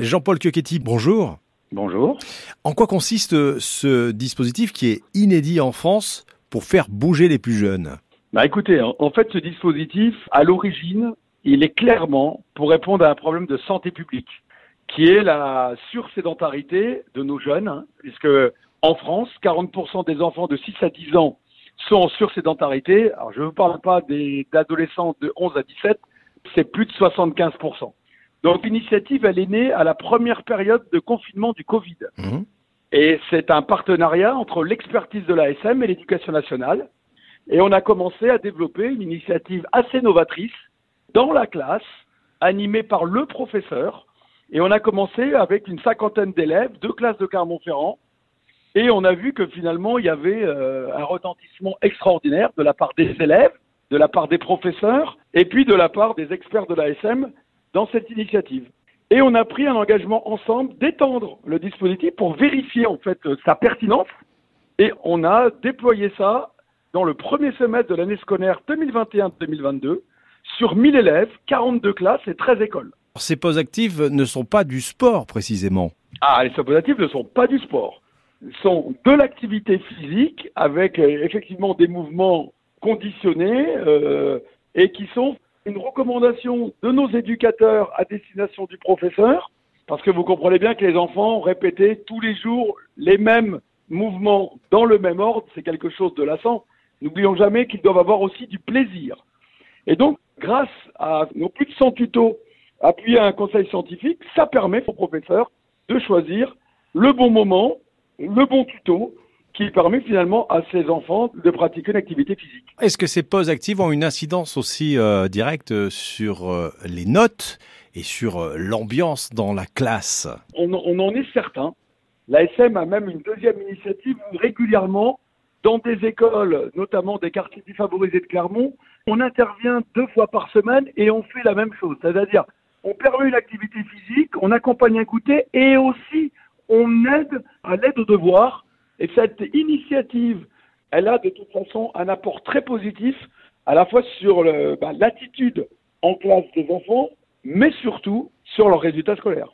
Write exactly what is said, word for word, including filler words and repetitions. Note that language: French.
Jean-Paul Cioquetti, bonjour. Bonjour. En quoi consiste ce dispositif qui est inédit en France pour faire bouger les plus jeunes ? Bah écoutez, en fait, ce dispositif, à l'origine, il est clairement pour répondre à un problème de santé publique, qui est la sursédentarité de nos jeunes, hein, puisque en France, quarante pour cent des enfants de six à dix ans sont en sursédentarité. Alors, je ne vous parle pas des d'adolescents de onze à dix-sept, c'est plus de soixante-quinze pour cent. Donc, l'initiative, elle est née à la première période de confinement du Covid. Mmh. Et c'est un partenariat entre l'expertise de l'A S M et l'Éducation nationale. Et on a commencé à développer une initiative assez novatrice dans la classe, animée par le professeur. Et on a commencé avec une cinquantaine d'élèves, deux classes de Clermont-Ferrand. Et on a vu que finalement, il y avait euh, un retentissement extraordinaire de la part des élèves, de la part des professeurs, et puis de la part des experts de l'A S M dans cette initiative. Et on a pris un engagement ensemble d'étendre le dispositif pour vérifier en fait sa pertinence. Et on a déployé ça dans le premier semestre de l'année scolaire deux mille vingt et un deux mille vingt-deux sur mille élèves, quarante-deux classes et treize écoles. Ces pauses actives ne sont pas du sport précisément. Ah, les pauses actives ne sont pas du sport. Sont de l'activité physique avec euh, effectivement des mouvements conditionnés euh, et qui sont une recommandation de nos éducateurs à destination du professeur, parce que vous comprenez bien que les enfants répétaient tous les jours les mêmes mouvements dans le même ordre, c'est quelque chose de lassant. N'oublions jamais qu'ils doivent avoir aussi du plaisir. Et donc, grâce à nos plus de cent tutos appuyés à un conseil scientifique, ça permet aux professeurs de choisir le bon moment, le bon tuto qui permet finalement à ces enfants de pratiquer une activité physique. Est-ce que ces pauses actives ont une incidence aussi euh, directe sur euh, les notes et sur euh, l'ambiance dans la classe ? on, on en est certain. L'A S M a même une deuxième initiative où régulièrement, dans des écoles, notamment des quartiers défavorisés de Clermont, on intervient deux fois par semaine et on fait la même chose. C'est-à-dire, on permet une activité physique, on accompagne un goûter et aussi on aide à l'aide aux devoirs, et cette initiative, elle a de toute façon un apport très positif, à la fois sur le, bah, l'attitude en classe des enfants, mais surtout sur leurs résultats scolaires.